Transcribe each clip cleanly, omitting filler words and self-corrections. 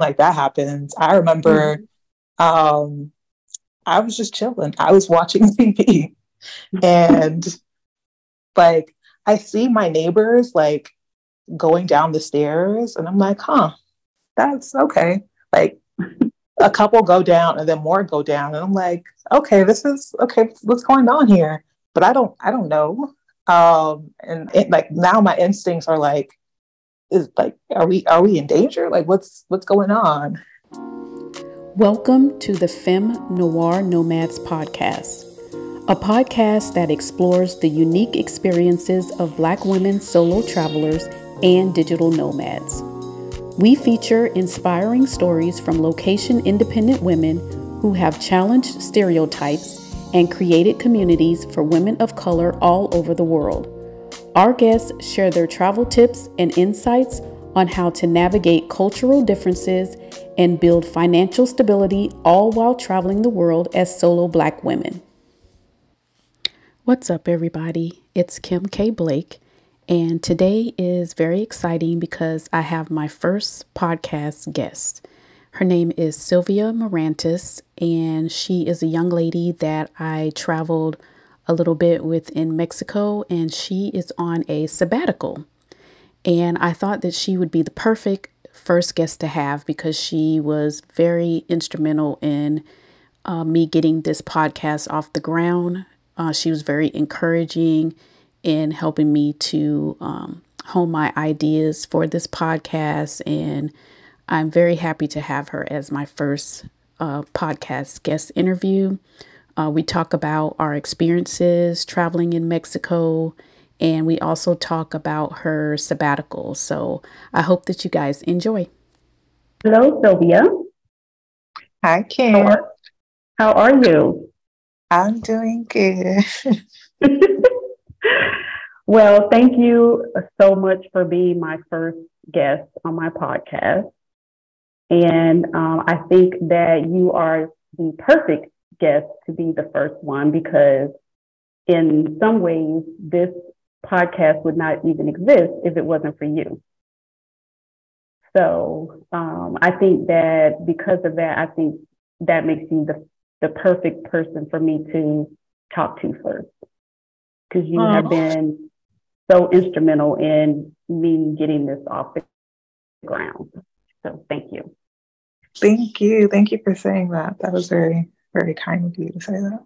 like that happens. I remember I was just chilling. I was watching TV and like I see my neighbors like going down the stairs and I'm like, huh, that's okay. Like a couple go down and then more go down. And I'm like, okay, this is okay. What's going on here? But I don't know. And it, like now my instincts are like, are we in danger? Like what's going on? Welcome to the Femme Noire Nomads podcast, a podcast that explores the unique experiences of Black women solo travelers and digital nomads. We feature inspiring stories from location-independent women who have challenged stereotypes and created communities for women of color all over the world. Our guests share their travel tips and insights on how to navigate cultural differences and build financial stability, all while traveling the world as solo Black women. What's up, everybody? It's Kim Kay Blake, and today is very exciting because I have my first podcast guest. Her name is Sylvia Martine, and she is a young lady that I traveled a little bit with in Mexico, and she is on a sabbatical. And I thought that she would be the perfect first guest to have because she was very instrumental in me getting this podcast off the ground. She was very encouraging in helping me to hone my ideas for this podcast. And I'm very happy to have her as my first podcast guest interview. We talk about our experiences traveling in Mexico, and we also talk about her sabbatical. So I hope that you guys enjoy. Hello, Sylvia. Hi, Kim. How are you? I'm doing good. Well, thank you so much for being my first guest on my podcast. And I think that you are the perfect guest to be the first one because in some ways, this podcast would not even exist if it wasn't for you. So I think that because of that, I think that makes you the perfect person for me to talk to first, because you have been so instrumental in me getting this off the ground. So thank you. Thank you. Thank you for saying that. That was very, very kind of you to say that.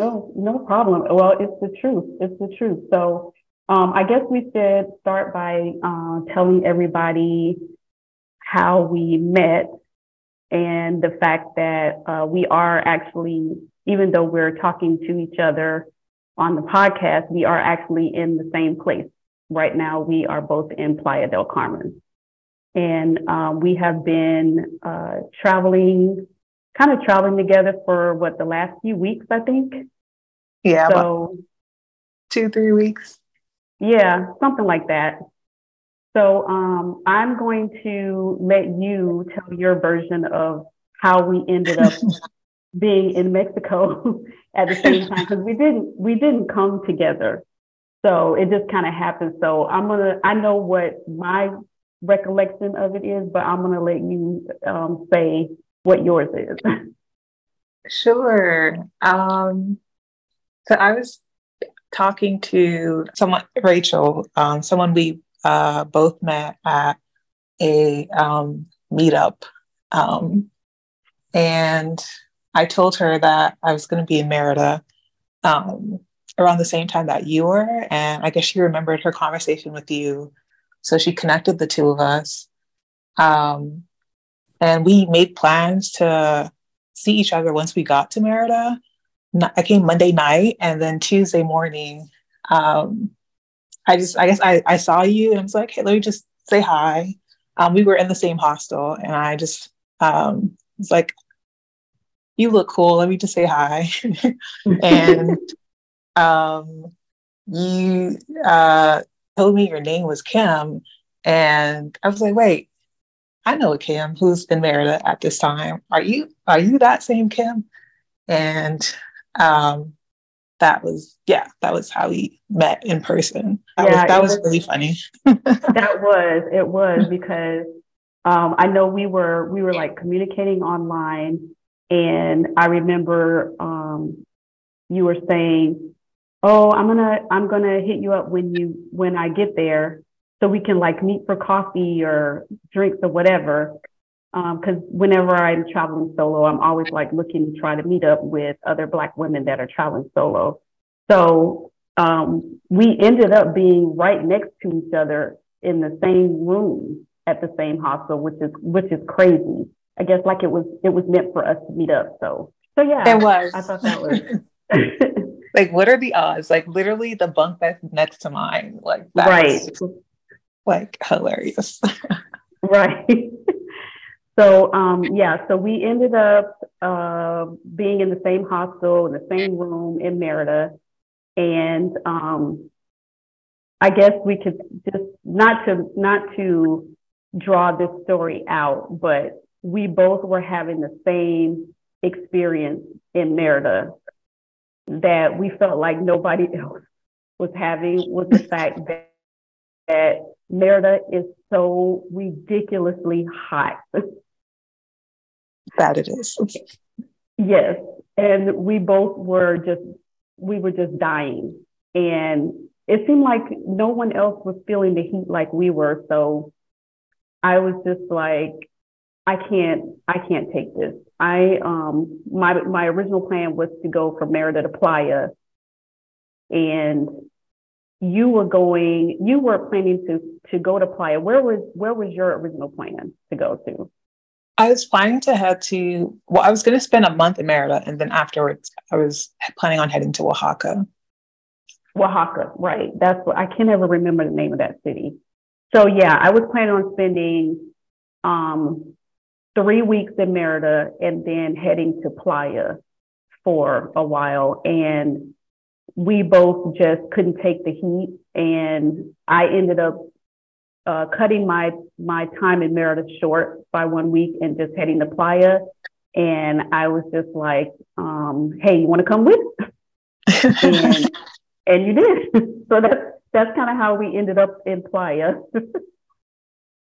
Oh, no problem. Well, it's the truth. It's the truth. So I guess we should start by telling everybody how we met and the fact that we are actually, even though we're talking to each other on the podcast, we are actually in the same place. Right now, we are both in Playa del Carmen. And we have been traveling together for what, the last few weeks, I think. Yeah. So 2-3 weeks. Yeah, something like that. So I'm going to let you tell your version of how we ended up being in Mexico at the same time, because we didn't come together. So it just kind of happened. So I know what my recollection of it is, but I'm gonna let you say what yours is. Sure. So I was talking to someone, Rachel, someone we both met at a meetup. And I told her that I was going to be in Merida around the same time that you were. And I guess she remembered her conversation with you. So she connected the two of us. And we made plans to see each other once we got to Merida. I came Monday night, and then Tuesday morning, I saw you, and I was like, hey, let me just say hi. We were in the same hostel, and I just was like, you look cool. Let me just say hi. And you told me your name was Kim, and I was like, wait. I know a Kim who's in Merida at this time. Are you that same Kim? And that was how we met in person. That was really funny. It was because I know we were like communicating online, and I remember you were saying, "Oh, I'm gonna hit you up when I get there, so we can like meet for coffee or drinks or whatever." Because whenever I'm traveling solo, I'm always like looking to try to meet up with other Black women that are traveling solo. So we ended up being right next to each other in the same room at the same hostel, which is crazy. I guess like it was meant for us to meet up. So yeah, it was. I thought that was like, what are the odds? Like literally the bunk bed next to mine. Like that right, was, like hilarious. Right. So, so we ended up being in the same hostel, in the same room in Merida. And I guess we could just, not to draw this story out, but we both were having the same experience in Merida that we felt like nobody else was having, with the fact that Merida is so ridiculously hot. That it is. Yes. And we were just dying. And it seemed like no one else was feeling the heat like we were. So I was just like, I can't take this. My original plan was to go from Merida to Playa. And you were planning to go to Playa. Where was your original plan to go to? I was planning to head to, well, I was going to spend a month in Merida, and then afterwards I was planning on heading to Oaxaca. Oaxaca, right. That's what, I can't ever remember the name of that city. So yeah, I was planning on spending 3 weeks in Merida and then heading to Playa for a while. And we both just couldn't take the heat. And I ended up cutting my time in Merida short by 1 week and just heading to Playa. And I was just like, hey, you want to come with? and you did. So that's kind of how we ended up in Playa.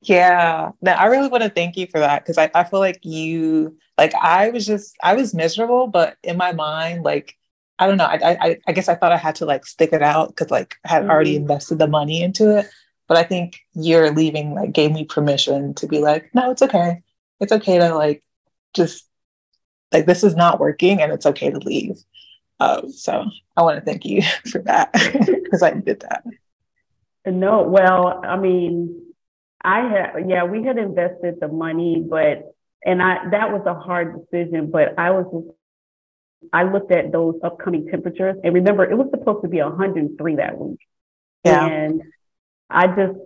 Yeah. No, I really want to thank you for that, because I feel like you, like I was miserable, but in my mind, like, I don't know. I guess I thought I had to like stick it out because like I had already invested the money into it. But I think your leaving like gave me permission to be like, no, it's okay. It's okay to like just like this is not working, and it's okay to leave. So I want to thank you for that, because I did that. No, well, I mean, we had invested the money, but that was a hard decision, but I looked at those upcoming temperatures, and remember, it was supposed to be 103 that week. Yeah. And I just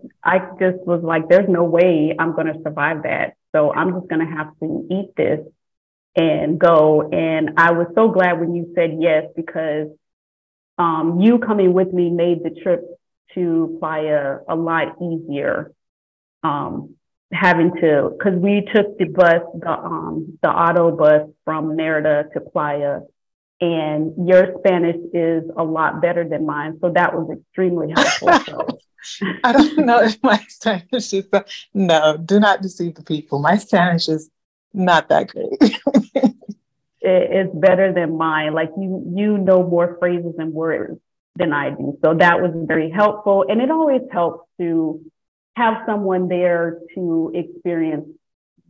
was like, there's no way I'm going to survive that. So I'm just going to have to eat this and go. And I was so glad when you said yes, because you coming with me made the trip to Playa a lot easier. Because we took the bus, the auto bus from Merida to Playa, and your Spanish is a lot better than mine, so that was extremely helpful. So. I don't know if my Spanish is no. Do not deceive the people. My Spanish is not that great. It's better than mine. Like you know more phrases and words than I do, so that was very helpful, and it always helps to have someone there to experience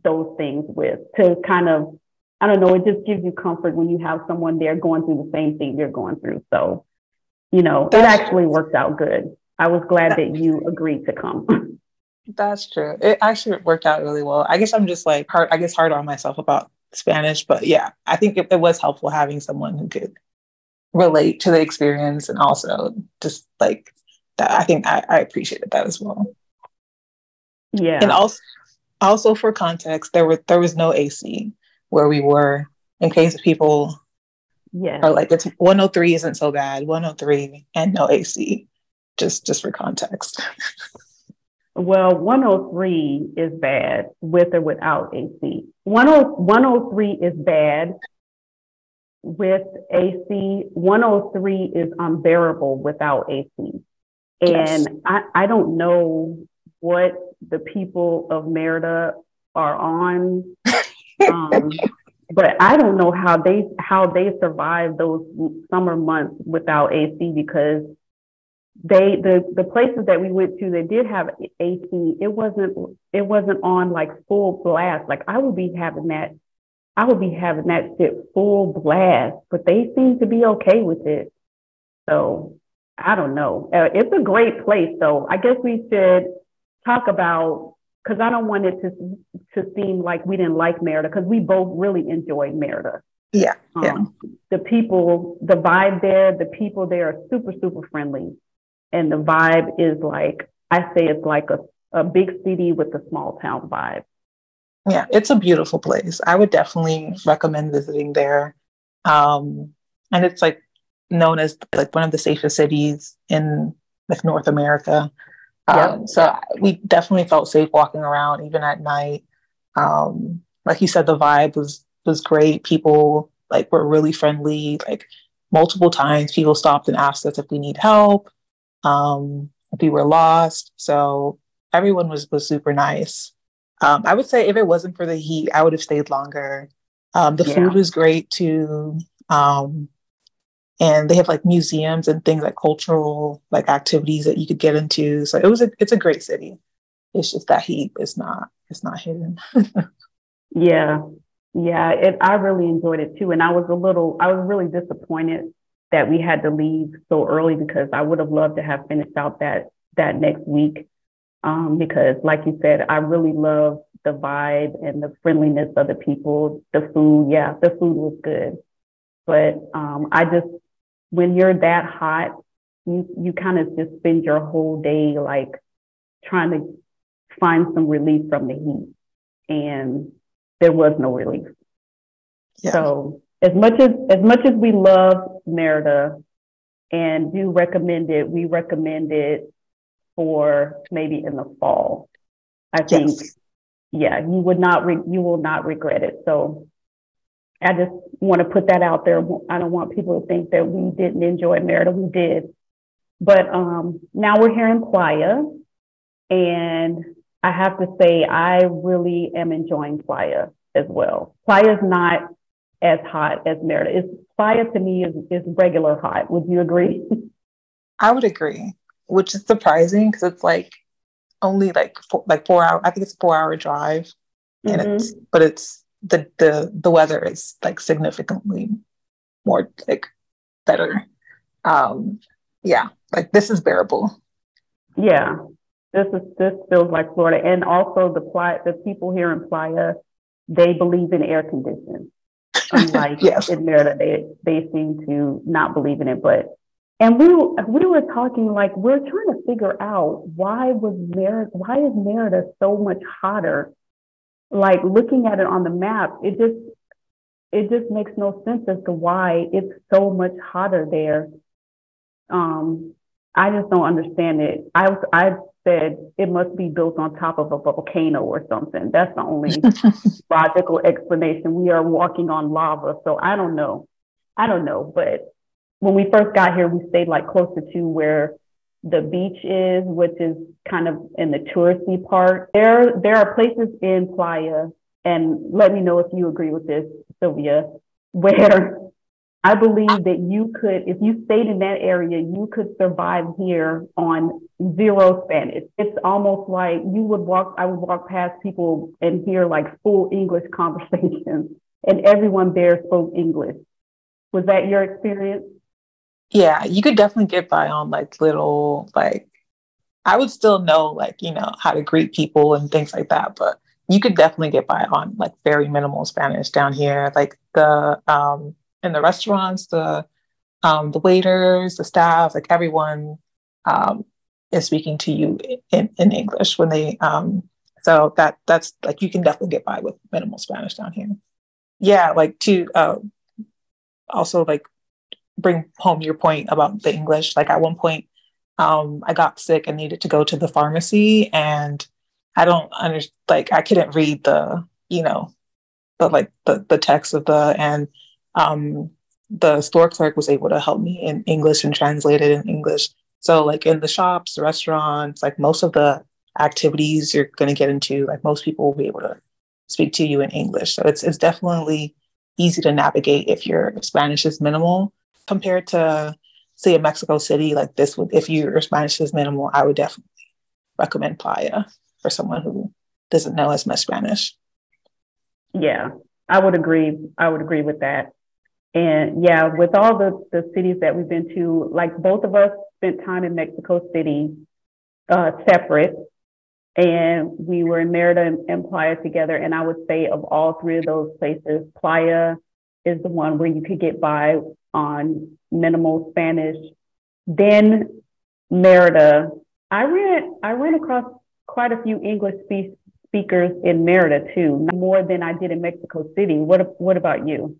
those things with, to kind of, I don't know, it just gives you comfort when you have someone there going through the same thing you're going through. So, you know, it actually worked out good. I was glad that you agreed to come. That's true. It actually worked out really well. I guess I'm just like hard on myself about Spanish, but yeah, I think it was helpful having someone who could relate to the experience, and also just like that. I think I appreciated that as well. Yeah. And also for context, there was no AC where we were, in case people are like, it's 103 isn't so bad, 103 and no AC, just for context. Well, 103 is bad with or without AC. 103 is bad with AC. 103 is unbearable without AC. And yes. I don't know what the people of Merida are on. But I don't know how they survive those summer months without AC, because the places that we went to that did have AC, it wasn't on like full blast. Like I would be having that shit full blast, but they seem to be okay with it. So I don't know. It's a great place though. I guess we should talk about, because I don't want it to seem like we didn't like Merida, because we both really enjoyed Merida. Yeah, The people, the vibe there, the people there are super, super friendly. And the vibe is like, I say it's like a big city with a small town vibe. Yeah, it's a beautiful place. I would definitely recommend visiting there. And it's like known as like one of the safest cities in like North America. So we definitely felt safe walking around, even at night. Like you said, the vibe was great. People like were really friendly. Like multiple times, people stopped and asked us if we need help, if we were lost. So everyone was super nice. I would say if it wasn't for the heat, I would have stayed longer. The food was great too. And they have like museums and things like cultural like activities that you could get into. So it's a great city. It's just that heat is not hidden. Yeah. I really enjoyed it too. And I was really disappointed that we had to leave so early, because I would have loved to have finished out that next week. Because like you said, I really love the vibe and the friendliness of the people, the food. Yeah, the food was good. But when you're that hot, you kind of just spend your whole day like trying to find some relief from the heat, and there was no relief. Yeah. So as much as we love Merida and do recommend it, we recommend it for maybe in the fall. I think you will not regret it. So I just want to put that out there. I don't want people to think that we didn't enjoy Merida. We did. But now we're here in Playa. And I have to say, I really am enjoying Playa as well. Playa is not as hot as Merida. Playa to me is regular hot. Would you agree? I would agree, which is surprising because it's like only like 4 hours. I think it's a 4 hour drive. And it's the weather is like significantly more like better. Like this is bearable. Yeah, this feels like Florida. And also the people here in Playa, they believe in air conditioning. Unlike in Merida, they seem to not believe in it. And we were talking like we're trying to figure out why is Merida so much hotter. Like looking at it on the map, it just makes no sense as to why it's so much hotter there. I just don't understand it. I said it must be built on top of a volcano or something. That's the only logical explanation. We are walking on lava, so I don't know. But when we first got here, we stayed like closer to where the beach is, which is kind of in the touristy part. There are places in Playa, and let me know if you agree with this, Sylvia, where I believe that you could, if you stayed in that area, you could survive here on zero Spanish. It's almost like I would walk past people and hear like full English conversations, and everyone there spoke English. Was that your experience? Yeah, you could definitely get by on like little, like, I would still know, like, you know, how to greet people and things like that. But you could definitely get by on like very minimal Spanish down here. Like in the restaurants, the waiters, the staff, like everyone is speaking to you in English when they, so that's like, you can definitely get by with minimal Spanish down here. Yeah. Like to also like, bring home your point about the English. Like at one point, I got sick and needed to go to the pharmacy, and I couldn't read the text of the store clerk was able to help me in English and translate it in English. So like in the shops, the restaurants, like most of the activities you're going to get into, like most people will be able to speak to you in English. So it's definitely easy to navigate if your Spanish is minimal compared to, say, a Mexico City like this. If your Spanish is minimal, I would definitely recommend Playa for someone who doesn't know as much Spanish. Yeah, I would agree. I would agree with that. And yeah, with all the cities that we've been to, like both of us spent time in Mexico City separate, and we were in Merida and Playa together. And I would say of all three of those places, Playa is the one where you could get by on minimal Spanish. Then Merida, I ran across quite a few English speakers in Merida too, more than I did in Mexico City. What about you?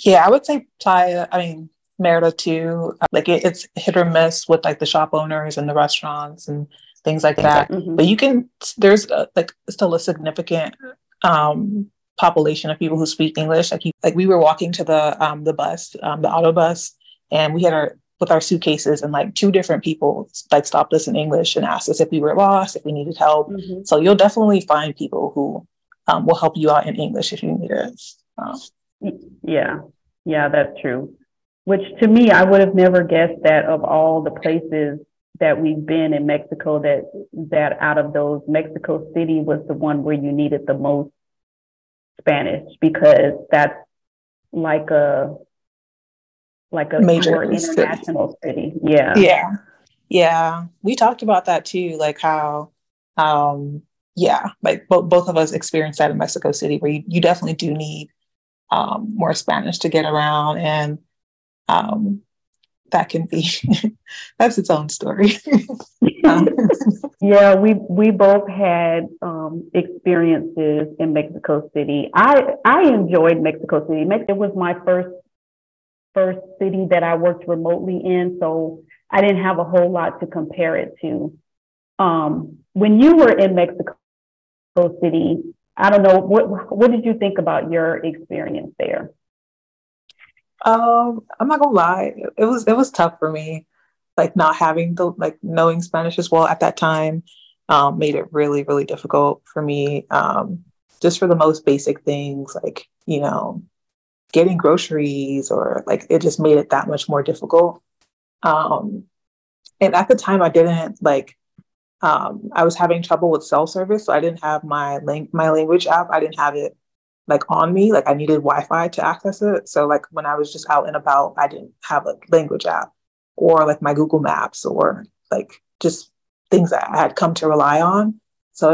Yeah, I would say Playa, I mean, Merida too. Like it's hit or miss with like the shop owners and the restaurants and things like that. Mm-hmm. But you can, there's like still a significant population of people who speak English. Like we were walking to the bus, the autobus, and we had our suitcases, and like two different people like stopped us in English and asked us if we were lost, if we needed help. Mm-hmm. So you'll definitely find people who will help you out in English if you need it. Yeah, that's true. Which to me, I would have never guessed that of all the places that we've been in Mexico, that out of those, Mexico City was the one where you needed the most Spanish, because that's like a major international city. Yeah. We talked about that too, like how, like both of us experienced that in Mexico City, where you definitely do need more Spanish to get around, and that can be that's its own story. Yeah, we both had experiences in Mexico City. I enjoyed Mexico City. It was my first city that I worked remotely in, so I didn't have a whole lot to compare it to. When you were in Mexico City, I don't know, what did you think about your experience there? I'm not gonna lie, it was tough for me. Like not having knowing Spanish as well at that time made it really, really difficult for me. Just for the most basic things, like, you know, getting groceries, or like, it just made it that much more difficult. And at the time I didn't I was having trouble with self-service. So I didn't have my language app. I didn't have it like on me. Like I needed Wi-Fi to access it. So like when I was just out and about, I didn't have a language app or like my Google Maps or like just things that I had come to rely on. So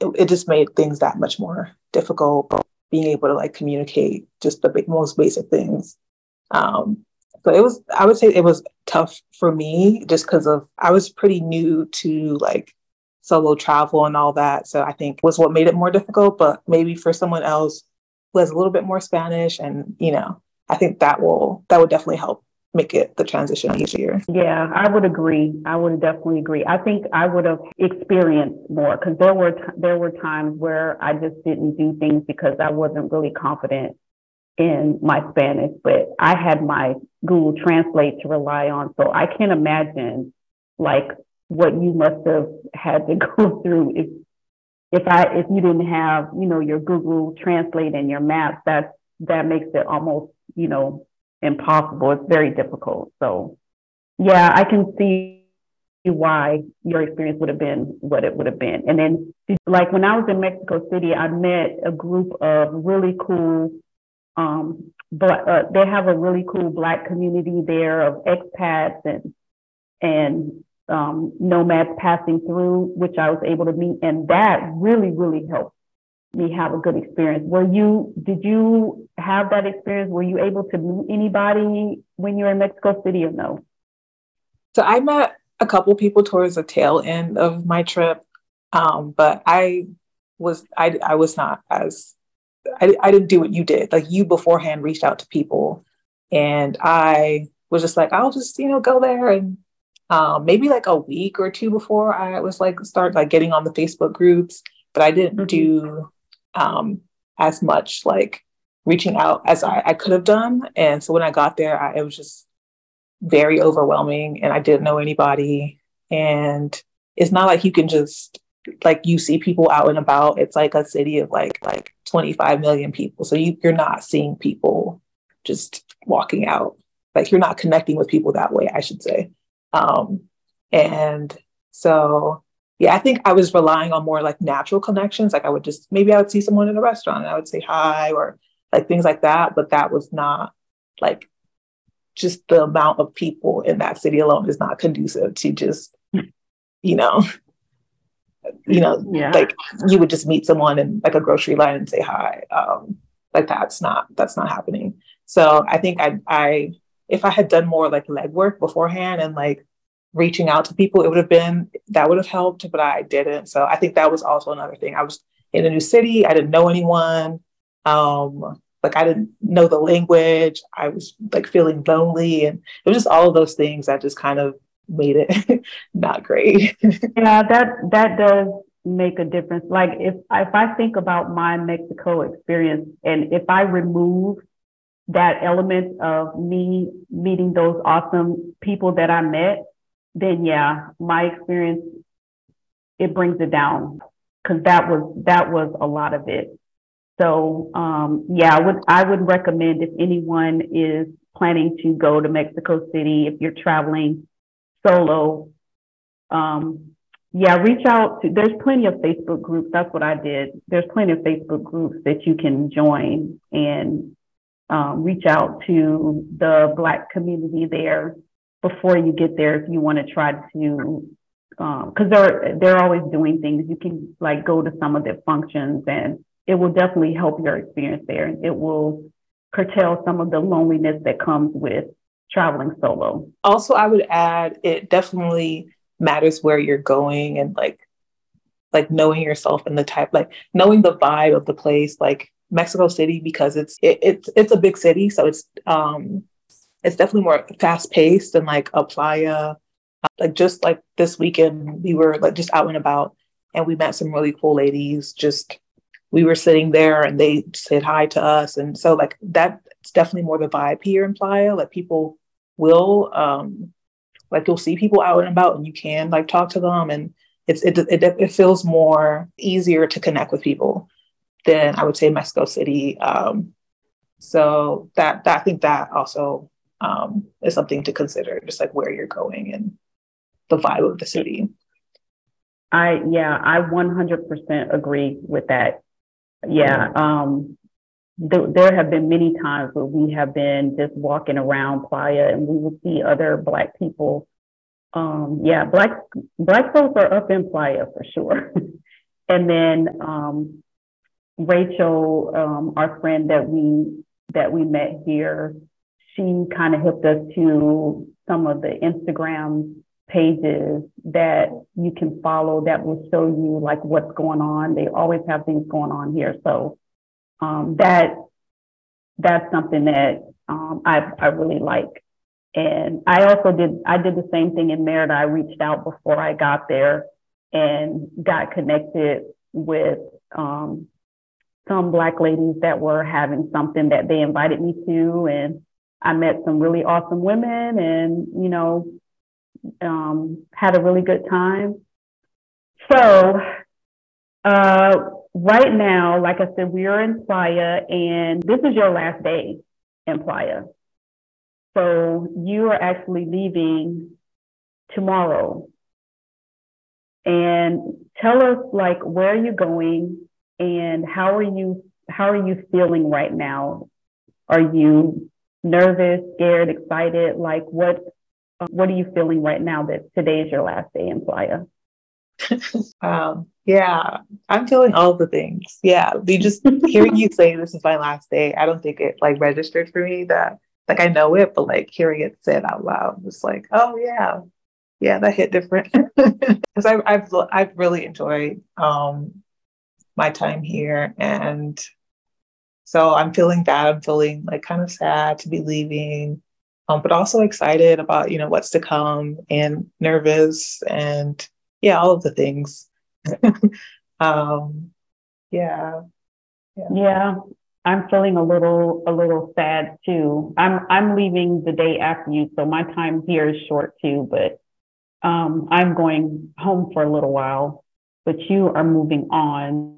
it just made things that much more difficult, being able to like communicate just the most basic things. So I would say it was tough for me just because I was pretty new to like solo travel and all that. So I think was what made it more difficult, but maybe for someone else who has a little bit more Spanish and, you know, I think that would definitely help make it the transition easier. Yeah, I would agree. I would definitely agree. I think I would have experienced more, because there were times where I just didn't do things because I wasn't really confident in my Spanish, but I had my Google Translate to rely on. So I can't imagine like what you must have had to go through if you didn't have, you know, your Google Translate and your maps. That makes it almost, you know, impossible. It's very difficult. So yeah, I can see why your experience would have been what it would have been. And then like when I was in Mexico City, I met a group of really cool they have a really cool Black community there of expats and nomads passing through, which I was able to meet, and that really, really helped me have a good experience. Did you have that experience? Were you able to meet anybody when you were in Mexico City, or no? So I met a couple people towards the tail end of my trip, but I didn't do what you did. Like you beforehand reached out to people, and I was just like, I'll just, you know, go there. And maybe like a week or two before I was like, start like getting on the Facebook groups, but I didn't do as much like reaching out as I could have done. And so when I got there, it was just very overwhelming, and I didn't know anybody. And it's not like you can just like you see people out and about. It's like a city of like 25 million people. So you're not seeing people just walking out. Like you're not connecting with people that way, I should say. And so, yeah, I think I was relying on more like natural connections. Like maybe I would see someone in a restaurant and I would say hi or like things like that. But that was not like, just the amount of people in that city alone is not conducive to just, yeah. Like you would just meet someone in like a grocery line and say hi. Like that's not happening. So I think if I had done more like legwork beforehand and like reaching out to people, that would have helped, but I didn't. So I think that was also another thing. I was in a new city. I didn't know anyone. Like I didn't know the language. I was like feeling lonely, and it was just all of those things that just kind of made it not great. Yeah, that does make a difference. Like if I think about my Mexico experience, and if I remove that element of me meeting those awesome people that I met, then yeah, my experience, it brings it down, because that was a lot of it. So, yeah, I would recommend, if anyone is planning to go to Mexico City, if you're traveling solo, reach out to, there's plenty of Facebook groups. That's what I did. There's plenty of Facebook groups that you can join and reach out to the Black community there before you get there, if you want to try to, because they're always doing things. You can like go to some of their functions, and it will definitely help your experience there. It will curtail some of the loneliness that comes with traveling solo. Also, I would add, it definitely matters where you're going, and like knowing yourself and the type, like knowing the vibe of the place, like Mexico City, because it's a big city. So it's definitely more fast paced than like a playa. Like just like this weekend, we were like just out and about, and we met some really cool ladies. We were sitting there and they said hi to us. And so like, that's definitely more the vibe here in Playa. Like people will, like you'll see people out and about, and you can like talk to them. And it feels more easier to connect with people than I would say Mexico City. So that I think that also is something to consider, just like where you're going and the vibe of the city. I 100% agree with that. Yeah. There have been many times where we have been just walking around Playa, and we will see other Black people. Black folks are up in Playa for sure. And then Rachel, our friend that we met here, she kind of helped us to some of the Instagram pages that you can follow that will show you like what's going on. They always have things going on here. So that's something that I really like. And I did the same thing in Merida. I reached out before I got there and got connected with some Black ladies that were having something that they invited me to. And I met some really awesome women, and, had a really good time. So right now, like I said, we are in Playa, and this is your last day in Playa. So you are actually leaving tomorrow. And tell us, like, where are you going, and how are you feeling right now? Are you nervous, scared, excited? Like, what are you feeling right now that today is your last day in Playa? Yeah, I'm feeling all the things. Yeah, just hearing you say this is my last day, I don't think it like registered for me that like I know it, but like hearing it said out loud was like, oh yeah, that hit different. Because I've really enjoyed my time here, and so I'm feeling that. I'm feeling like kind of sad to be leaving. But also excited about, what's to come, and nervous, and yeah, all of the things. Yeah. I'm feeling a little sad too. I'm leaving the day after you, so my time here is short too, but I'm going home for a little while. but you are moving on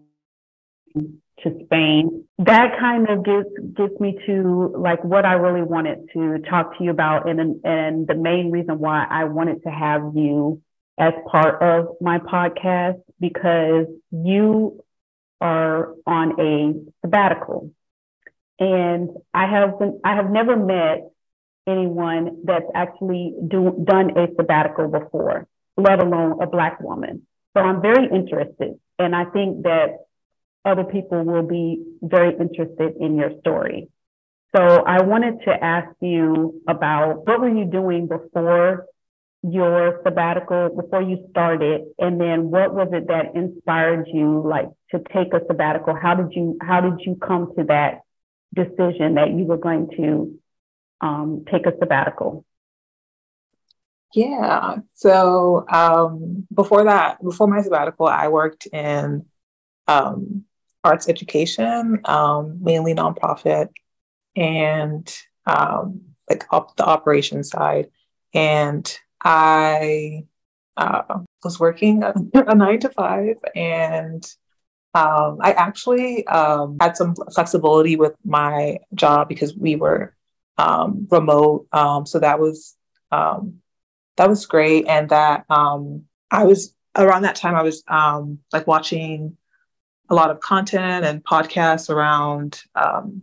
to Spain. That kind of gets me to like what I really wanted to talk to you about, and the main reason why I wanted to have you as part of my podcast, because you are on a sabbatical, and I have never met anyone that's actually done a sabbatical before, let alone a Black woman. So I'm very interested, and I think that other people will be very interested in your story. So I wanted to ask you about what were you doing before your sabbatical, before you started, and then what was it that inspired you, like, to take a sabbatical? How did you come to that decision that you were going to take a sabbatical? Yeah. So before my sabbatical, I worked in arts education, mainly nonprofit, and like the operations side. And I was working a 9-to-5, and I actually had some flexibility with my job because we were remote. So that was great. And that I was around that time, I was like watching a lot of content and podcasts around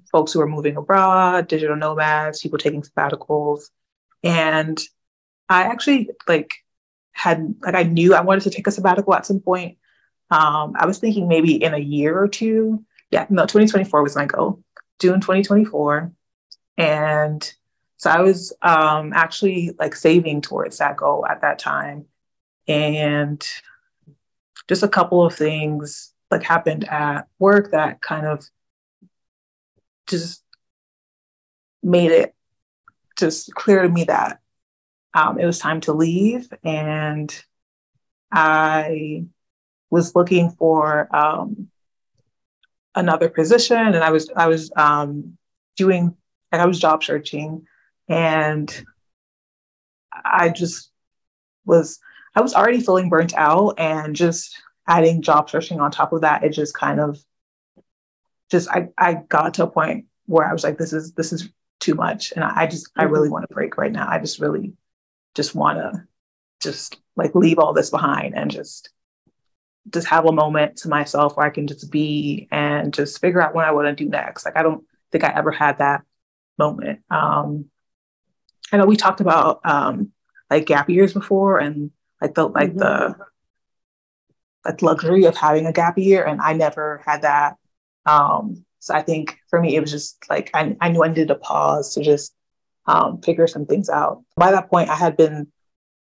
folks who are moving abroad, digital nomads, people taking sabbaticals. And I actually I knew I wanted to take a sabbatical at some point. I was thinking maybe in a year or two. Yeah, no, 2024 was my goal, June 2024. And so I was actually saving towards that goal at that time. And just a couple of things happened at work that kind of just made it just clear to me that it was time to leave. And I was looking for another position, and I was job searching, and I was already feeling burnt out, and just adding job searching on top of that, it just kind of I got to a point where I was like, this is too much. And I really want to break right now. I just really just want to leave all this behind and just have a moment to myself where I can just be and just figure out what I want to do next. I don't think I ever had that moment. I know we talked about gap years before, and the luxury of having a gap year, and I never had that. So I think for me, it was just I knew I needed a pause to just figure some things out. By that point, I had been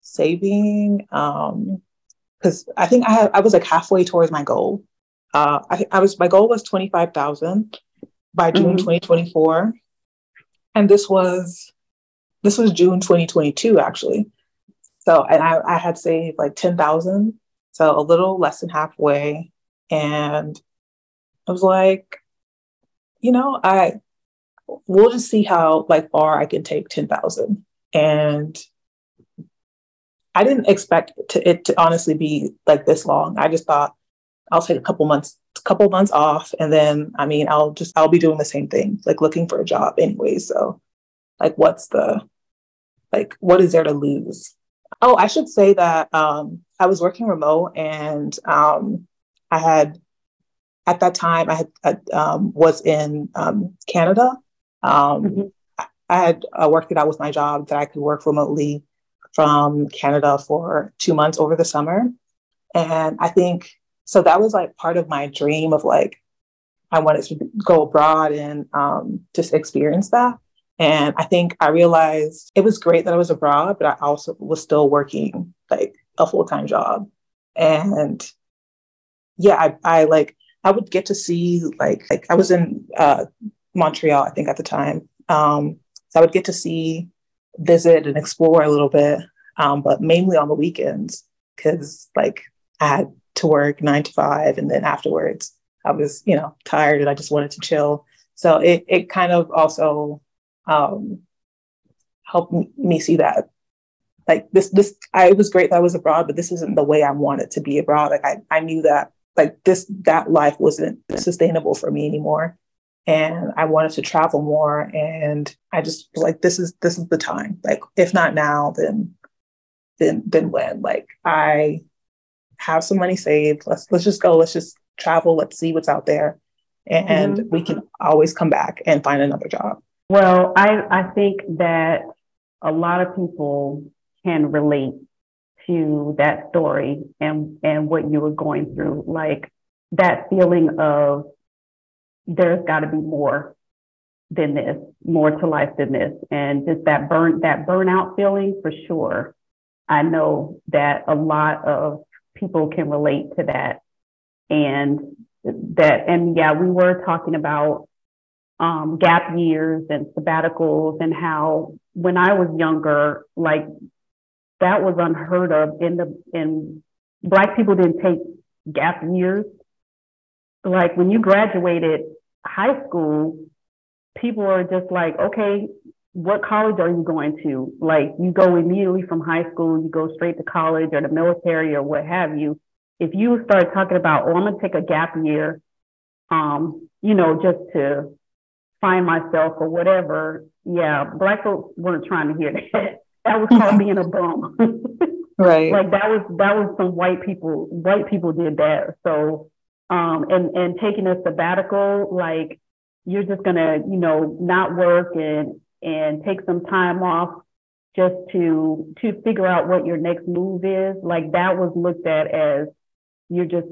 saving because I think I was halfway towards my goal. My goal was $25,000 by June 2024, and this was June 2022 actually. So and I had saved $10,000. So a little less than halfway. And I was like, we'll just see how far I can take 10,000. And I didn't expect it to honestly be this long. I just thought I'll take a couple months off. And then, I'll be doing the same thing, looking for a job anyway. So what is there to lose? Oh, I should say that I was working remote, and was in Canada. I had worked it out with my job that I could work remotely from Canada for 2 months over the summer. And I think, so that was part of my dream of I wanted to go abroad and just experience that. And I think I realized it was great that I was abroad, but I also was still working a full-time job. And yeah, I would get to see, I was in Montreal, I think at the time. So I would get to visit and explore a little bit, but mainly on the weekends, because I had to work 9 to 5. And then afterwards I was, tired, and I just wanted to chill. So it kind of also helped me see that like this, I was great that I was abroad, but this isn't the way I wanted to be abroad. Like I knew that like that life wasn't sustainable for me anymore. And I wanted to travel more. And I just was like, this is the time. Like, if not now, then when? Like, I have some money saved. Let's just go. Let's just travel. Let's see what's out there. And mm-hmm. we can always come back and find another job. Well, I think that a lot of people can relate to that story and what you were going through. Like that feeling of there's got to be more than this, more to life than this. And just that burnout feeling for sure. I know that a lot of people can relate to that. And yeah, we were talking about gap years and sabbaticals and how when I was younger, like that was unheard of in Black people didn't take gap years. Like when you graduated high school, people are just like, okay, what college are you going to? Like you go immediately from high school, you go straight to college or the military or what have you. If you start talking about, oh, I'm going to take a gap year, just to find myself or whatever. Yeah, Black folks weren't trying to hear that. That was called being a bum. Right. Like that was some white people. White people did that. So, and taking a sabbatical, like you're just going to, not work and take some time off just to figure out what your next move is. Like that was looked at as you're just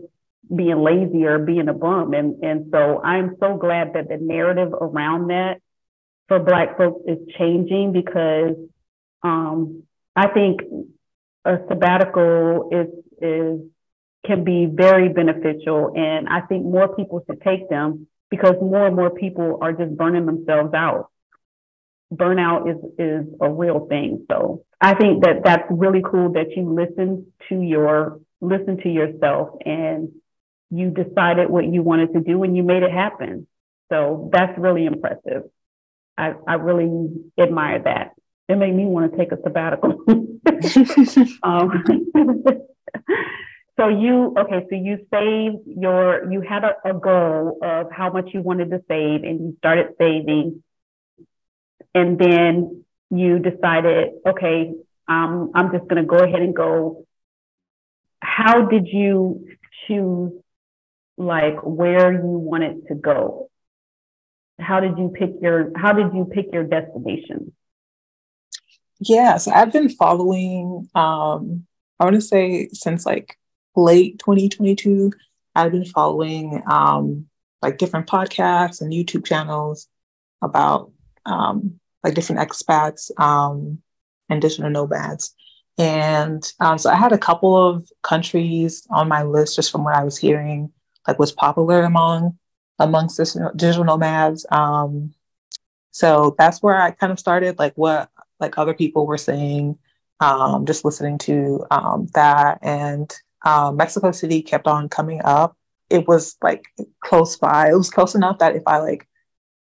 being lazy or being a bum. And so I'm so glad that the narrative around that for Black folks is changing because I think a sabbatical can be very beneficial. And I think more people should take them because more and more people are just burning themselves out. Burnout is a real thing. So I think that that's really cool that you listened to yourself and you decided what you wanted to do and you made it happen. So that's really impressive. I really admire that. It made me want to take a sabbatical. So you saved you had a goal of how much you wanted to save and you started saving. And then you decided, okay, I'm just going to go ahead and go. How did you choose, like, where you wanted to go? How did you pick your destination? Yeah, so I've been following, I want to say since like late 2022, I've been following like different podcasts and YouTube channels about like different expats and digital nomads. And so I had a couple of countries on my list just from what I was hearing, like was popular amongst digital nomads. So that's where I kind of started, like what like other people were saying, just listening to that. And Mexico City kept on coming up. It was like close by. It was close enough that if I like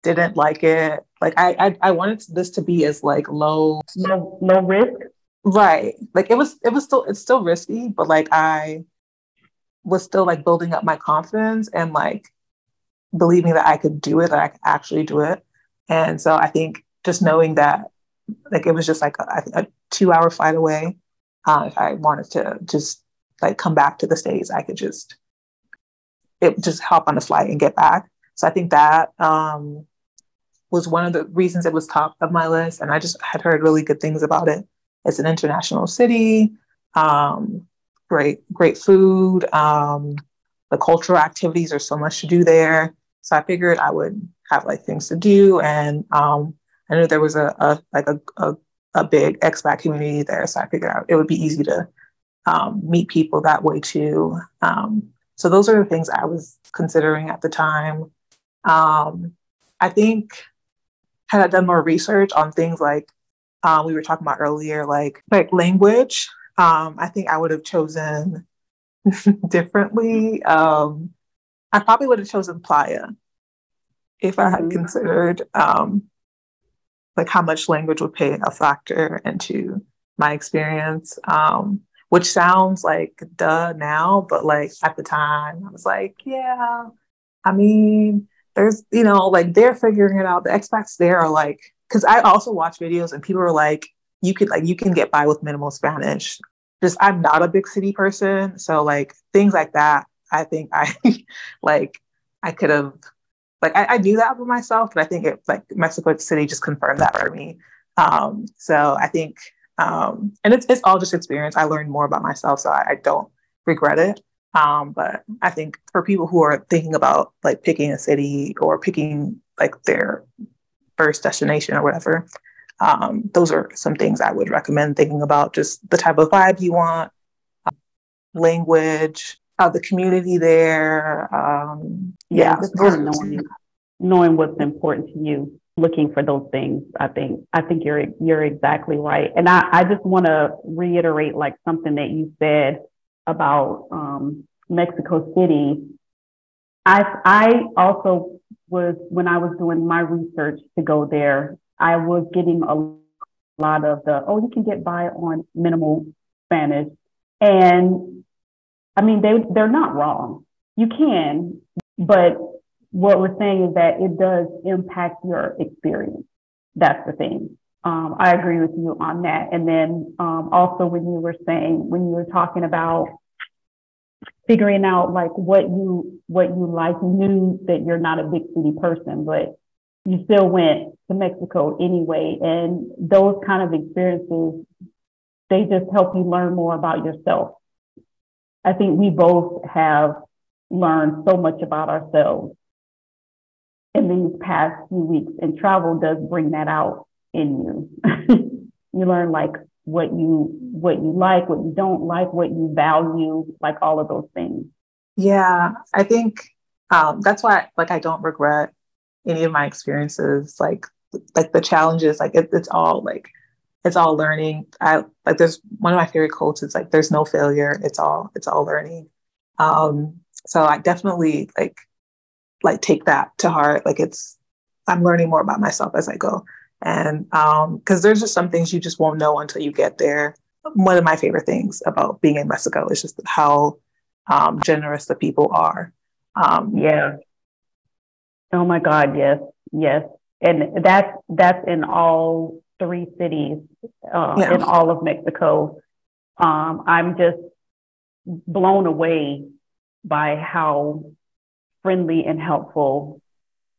didn't like it, like I wanted this to be as like low risk. Right. Like it's still risky, but like I was still like building up my confidence and like believing that I could do it, that I could actually do it. And so I think just knowing that like it was just like a 2-hour flight away. If I wanted to just like come back to the States, I could just hop on a flight and get back. So I think that was one of the reasons it was top of my list. And I just had heard really good things about it. It's an international city, great food. The cultural activities, there's so much to do there. So I figured I would have like things to do. And I knew there was a big expat community there. So I figured it would be easy to meet people that way too. So those are the things I was considering at the time. I think had I done more research on things like we were talking about earlier, like language, I think I would have chosen differently. I probably would have chosen Playa if I had considered like how much language would play a factor into my experience, which sounds like duh now, but like at the time I was like, yeah, I mean, there's, you know, like they're figuring it out. The expats there are like, because I also watch videos and people are like, you can get by with minimal Spanish. Just, I'm not a big city person. So like things like that, I think I knew that for myself, but I think it like Mexico City just confirmed that for me. So I think, and it's all just experience. I learned more about myself, so I don't regret it. But I think for people who are thinking about like picking a city or picking like their first destination or whatever, those are some things I would recommend thinking about, just the type of vibe you want, language, the community there. Just knowing what's important to you, looking for those things. I think you're exactly right. And I just want to reiterate like something that you said about Mexico City. I also was, when I was doing my research to go there, I was getting a lot of the, oh, you can get by on minimal Spanish. And I mean, they're not wrong. You can, but what we're saying is that it does impact your experience. That's the thing. I agree with you on that. And then also when you were talking about figuring out like what you like, you knew that you're not a big city person, but you still went to Mexico anyway. And those kind of experiences, they just help you learn more about yourself. I think we both have learned so much about ourselves in these past few weeks, and travel does bring that out in you. You learn like what you like, what you don't like, what you value, like all of those things. Yeah, I think that's why like I don't regret any of my experiences, like the challenges, like it's all learning. I like, there's one of my favorite quotes, it's like, there's no failure. It's all learning. So I definitely like take that to heart. Like I'm learning more about myself as I go. And, cause there's just some things you just won't know until you get there. One of my favorite things about being in Mexico is just how, generous the people are. Yeah. Oh my God. Yes. Yes. And that's in all 3 cities, in all of Mexico. I'm just blown away by how friendly and helpful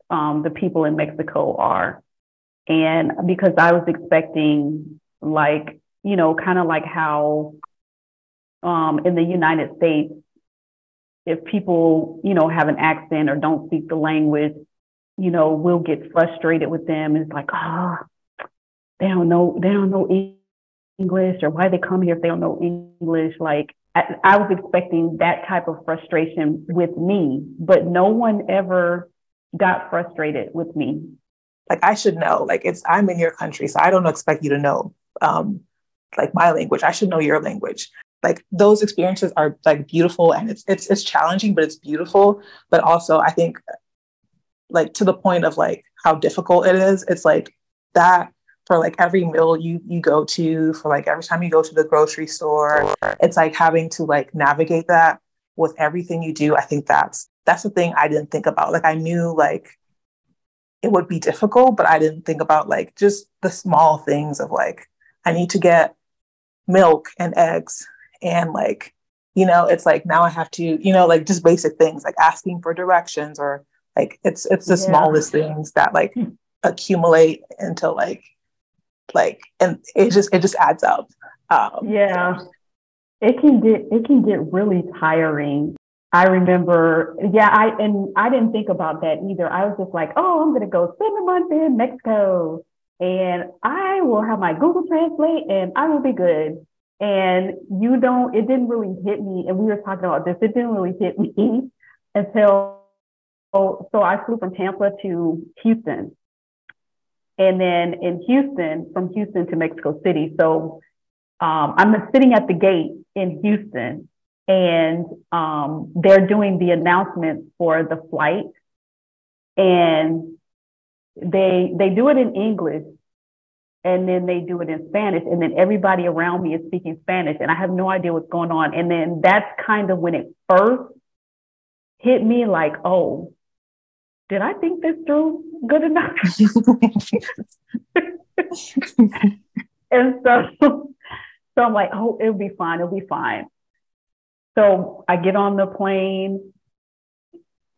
the people in Mexico are. And because I was expecting like, you know, kind of like how in the United States, if people, you know, have an accent or don't speak the language, you know, we'll get frustrated with them. It's like, oh, they don't know English, or why they come here if they don't know English. Like I was expecting that type of frustration with me, but no one ever got frustrated with me. Like I should know, like I'm in your country, so I don't expect you to know, like my language. I should know your language. Like those experiences are like beautiful, and it's challenging, but it's beautiful. But also I think like to the point of like how difficult it is, it's like that for like every meal you go to, for like every time you go to the grocery store, it's like having to like navigate that with everything you do. I think that's the thing I didn't think about. Like I knew like it would be difficult, but I didn't think about like just the small things of like, I need to get milk and eggs. And like, you know, it's like, now I have to, you know, like just basic things like asking for directions, or like, it's the smallest things that like accumulate into like, and it just adds up. Yeah. So. It can get really tiring. I remember, I didn't think about that either. I was just like, oh, I'm going to go spend a month in Mexico and I will have my Google Translate and I will be good. And it didn't really hit me. And we were talking about this, it didn't really hit me until, so I flew from Tampa to Houston. And then from Houston to Mexico City. So I'm sitting at the gate in Houston. And they're doing the announcements for the flight, and they do it in English, and then they do it in Spanish, and then everybody around me is speaking Spanish, and I have no idea what's going on. And then that's kind of when it first hit me, like, oh, did I think this through good enough? And so I'm like, oh, it'll be fine. It'll be fine. So I get on the plane,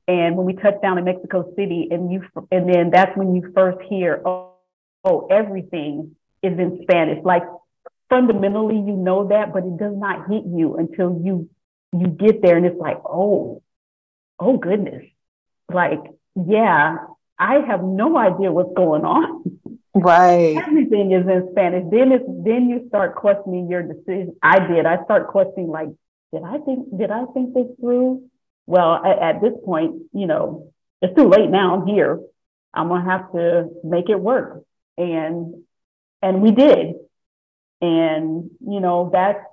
and when we touch down in Mexico City, and then that's when you first hear, oh, everything is in Spanish. Like, fundamentally, you know that, but it does not hit you until you get there, and it's like, oh goodness, like, yeah, I have no idea what's going on. Right. Everything is in Spanish. Then you start questioning your decision. I start questioning, like, did I think this through? Well, at this point, you know, it's too late now. I'm here. I'm going to have to make it work. And we did. And, you know, that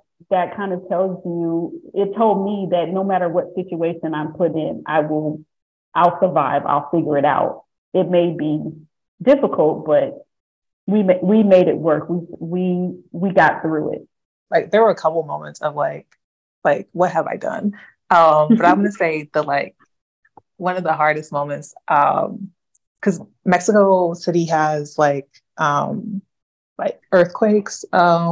kind of tells you, it told me that no matter what situation I'm put in, I'll survive. I'll figure it out. It may be difficult, but we made it work. We got through it. Like, there were a couple moments of like, what have I done? But I'm going to say that, like, one of the hardest moments, because Mexico City has like earthquakes. I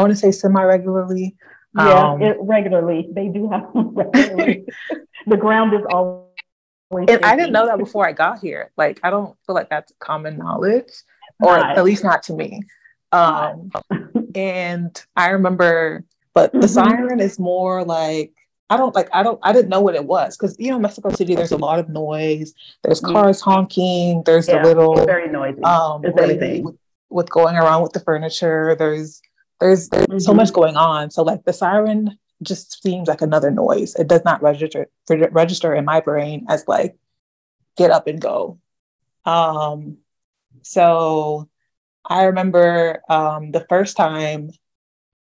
want to say semi-regularly. Yeah, regularly. They do have them regularly. The ground is always. And I didn't know that before I got here. Like, I don't feel like that's common knowledge, or at least not to me. And I remember, but the siren is more like, I didn't know what it was. Cause you know, Mexico City, there's a lot of noise. There's cars honking. There's the little, it's very noisy. With going around with the furniture. There's so much going on. So like the siren just seems like another noise. It does not register in my brain as like, get up and go. So I remember the first time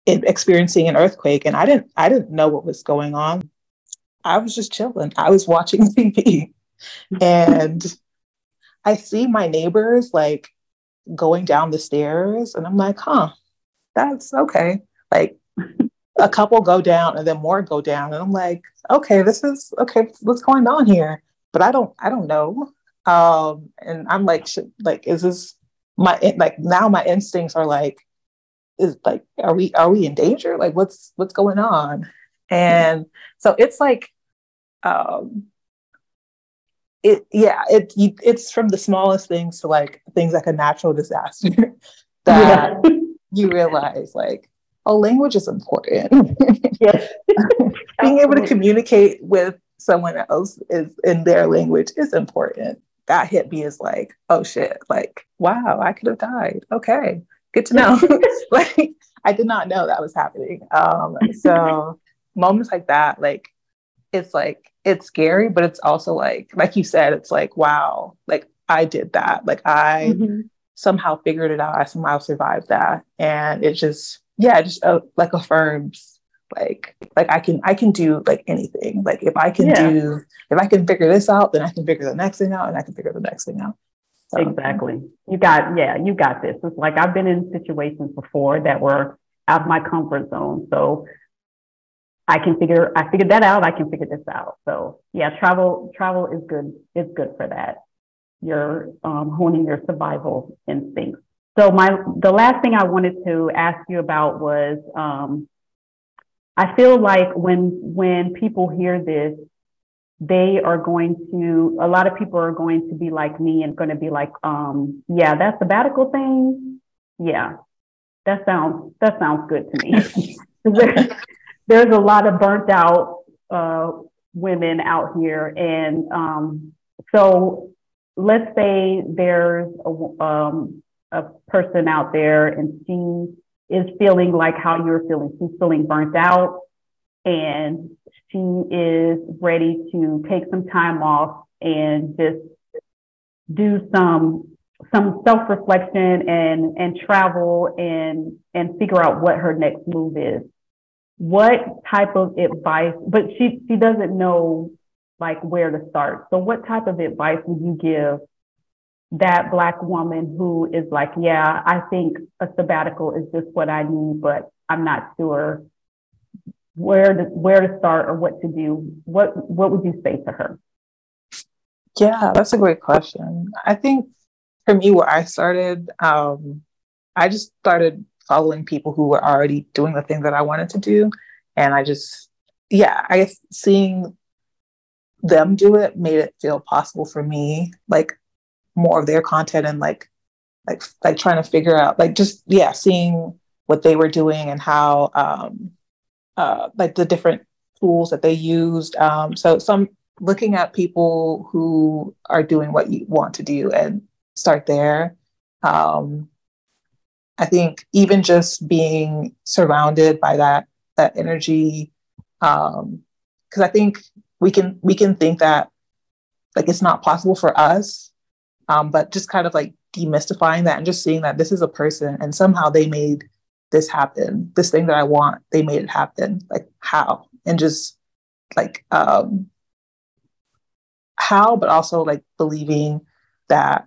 experiencing an earthquake, and I didn't know what was going on. I was just chilling. I was watching TV, and I see my neighbors like going down the stairs, and I'm like, huh, that's okay. Like a couple go down and then more go down. And I'm like, okay, this is okay. What's going on here? But I don't know. And I'm like, is this now my instincts are like, is like, are we in danger? Like what's going on? And so it's like, it's from the smallest things to like things like a natural disaster that you realize like, oh, language is important. Yes. Being able to communicate with someone else is in their language is important. That hit me as like, oh shit, like, wow, I could have died. Okay. Good to know. Like, I did not know that was happening. So moments like that, like, it's scary, but it's also like you said, it's like, wow, like I did that. Like I somehow figured it out. I somehow survived that. And it just, like affirms, like I can do like anything. Like if I can figure this out, then I can figure the next thing out, and I can figure the next thing out. So. Exactly. You got this. It's like, I've been in situations before that were out of my comfort zone. So I figured that out. I can figure this out. So yeah, travel is good. It's good for that. You're honing your survival instincts. So the last thing I wanted to ask you about was, I feel like when people hear this, a lot of people are going to be like me and going to be like, yeah, that sabbatical thing. Yeah, that sounds good to me. There's a lot of burnt out women out here. And so let's say there's a person out there and she is feeling like how you're feeling. She's feeling burnt out and she is ready to take some time off and just do some self-reflection and travel and figure out what her next move is. What type of advice, but she doesn't know like where to start. So what type of advice would you give that Black woman who is like, yeah, I think a sabbatical is just what I need, but I'm not sure where to start or what to do. What would you say to her? Yeah, that's a great question. I think for me, where I started, I just started following people who were already doing the thing that I wanted to do. And I just, yeah, I guess seeing them do it made it feel possible for me, like more of their content, and like trying to figure out, like, just, yeah, seeing what they were doing and how, like the different tools that they used. So some looking at people who are doing what you want to do and start there. I think even just being surrounded by that energy, because I think we can think that like it's not possible for us, but just kind of like demystifying that and just seeing that this is a person and somehow they made this happen, this thing that I want, they made it happen. Like how? And just like how, but also like believing that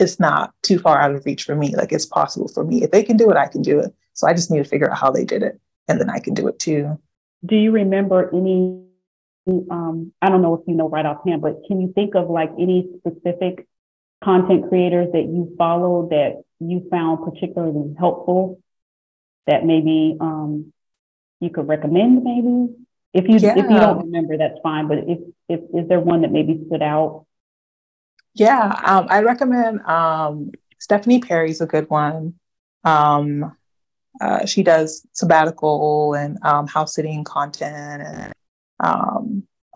it's not too far out of reach for me. Like it's possible for me. If they can do it, I can do it. So I just need to figure out how they did it, and then I can do it too. Do you remember any, I don't know if you know right offhand, but can you think of like any specific content creators that you follow that you found particularly helpful that maybe you could recommend maybe? If you don't remember, that's fine. But if is there one that maybe stood out? Yeah, I recommend Stephanie Perry's a good one. She does sabbatical and house sitting content, and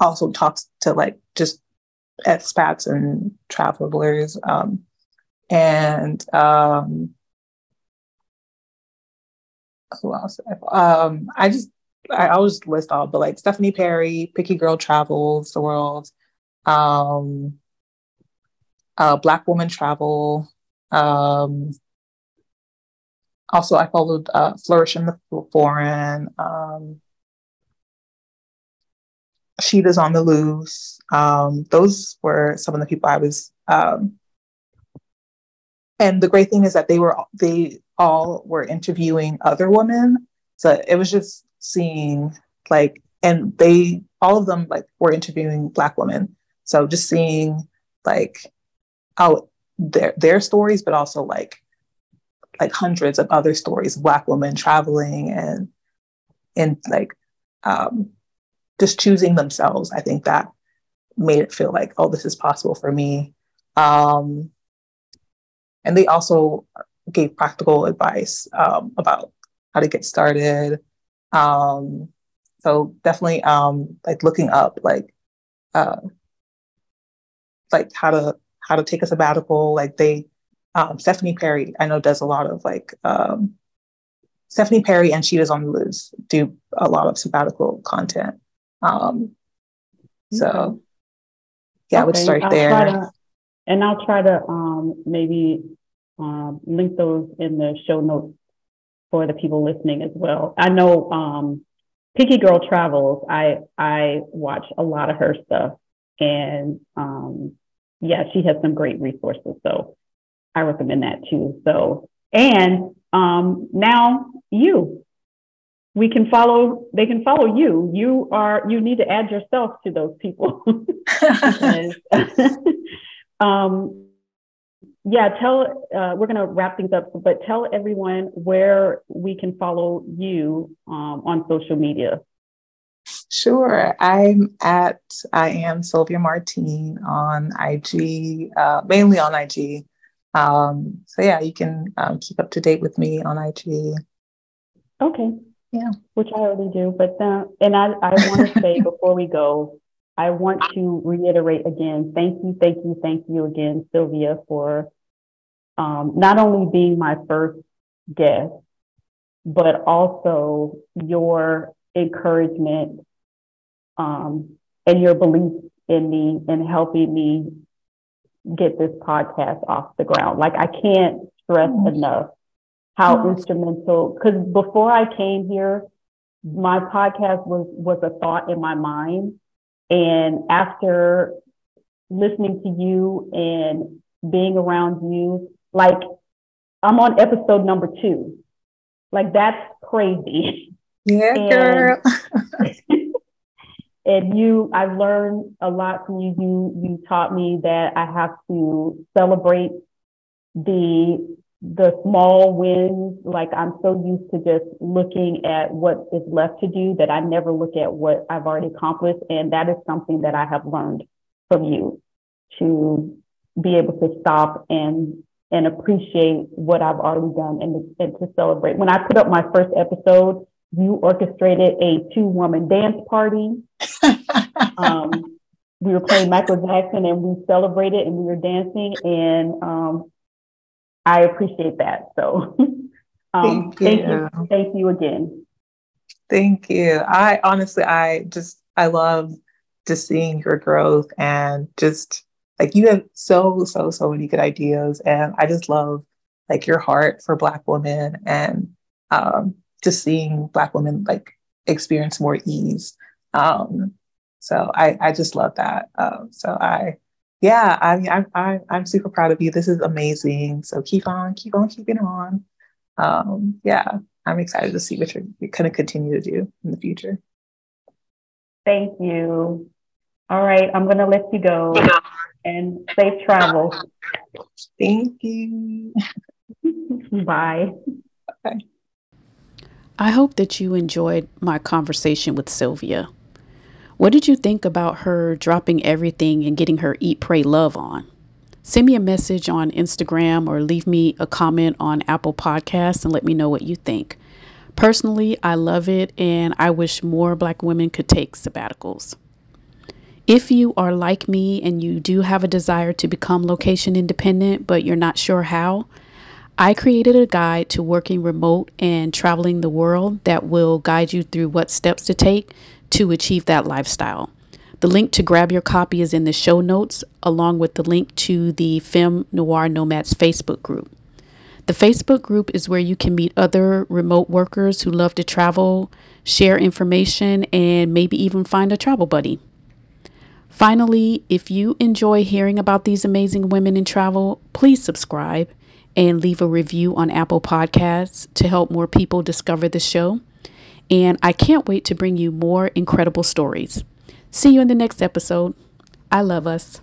also talks to like just expats and travelers. Who else? I always list all, but like Stephanie Perry, Picky Girl Travels the World, Black Woman Travel. Also, I followed Flourish in the Foreign, Sheeta's on the Loose. Those were some of the people I was. And the great thing is that they all were interviewing other women, so it was just seeing like, and they, all of them like were interviewing Black women. So just seeing like how their stories, but also like hundreds of other stories of Black women traveling and like, just choosing themselves. I think that made it feel like, oh, this is possible for me. And they also gave practical advice, about how to get started. So definitely, like looking up, like how to take a sabbatical. Like they, Stephanie Perry, I know does a lot of like, Stephanie Perry and Sheeta's on the Loose do a lot of sabbatical content. So yeah, okay. I would start there. I'll try to, maybe, link those in the show notes for the people listening as well. I know Picky Girl Travels, I watch a lot of her stuff, and yeah, she has some great resources, so I recommend that too. So, and now they can follow you. You need to add yourself to those people. Yeah, we're going to wrap things up, but tell everyone where we can follow you on social media. Sure. I am Sylvia Martine on IG, mainly on IG. So yeah, you can keep up to date with me on IG. Okay. Yeah. Which I already do, but, and I want to say before we go, I want to reiterate again, thank you again, Sylvia, for not only being my first guest, but also your encouragement and your belief in me and helping me get this podcast off the ground. Like, I can't stress enough how instrumental, because before I came here, my podcast was a thought in my mind. And after listening to you and being around you. Like, I'm on episode number 2. Like, that's crazy. Yeah, and, girl. And I've learned a lot from you. You taught me that I have to celebrate the small wins. Like, I'm so used to just looking at what is left to do that I never look at what I've already accomplished. And that is something that I have learned from you, to be able to stop and appreciate what I've already done and to celebrate. When I put up my first episode, you orchestrated a 2-woman dance party. We were playing Michael Jackson and we celebrated and we were dancing, and I appreciate that. So thank you. Thank you again. Thank you. I honestly, I love just seeing your growth, and just like, you have so many good ideas. And I just love like your heart for Black women, and just seeing Black women like experience more ease. So I just love that. I'm super proud of you. This is amazing. So keep on keeping on. I'm excited to see what you're going to continue to do in the future. Thank you. All right. I'm going to let you go, and safe travel. Thank you. Bye. Okay. I hope that you enjoyed my conversation with Sylvia. What did you think about her dropping everything and getting her Eat, Pray, Love on? Send me a message on Instagram or leave me a comment on Apple Podcasts and let me know what you think. Personally, I love it, and I wish more Black women could take sabbaticals. If you are like me and you do have a desire to become location independent, but you're not sure how, I created a guide to working remote and traveling the world that will guide you through what steps to take to achieve that lifestyle. The link to grab your copy is in the show notes, along with the link to the Femme Noire Nomads Facebook group. The Facebook group is where you can meet other remote workers who love to travel, share information, and maybe even find a travel buddy. Finally, if you enjoy hearing about these amazing women in travel, please subscribe and leave a review on Apple Podcasts to help more people discover the show. And I can't wait to bring you more incredible stories. See you in the next episode. I love us.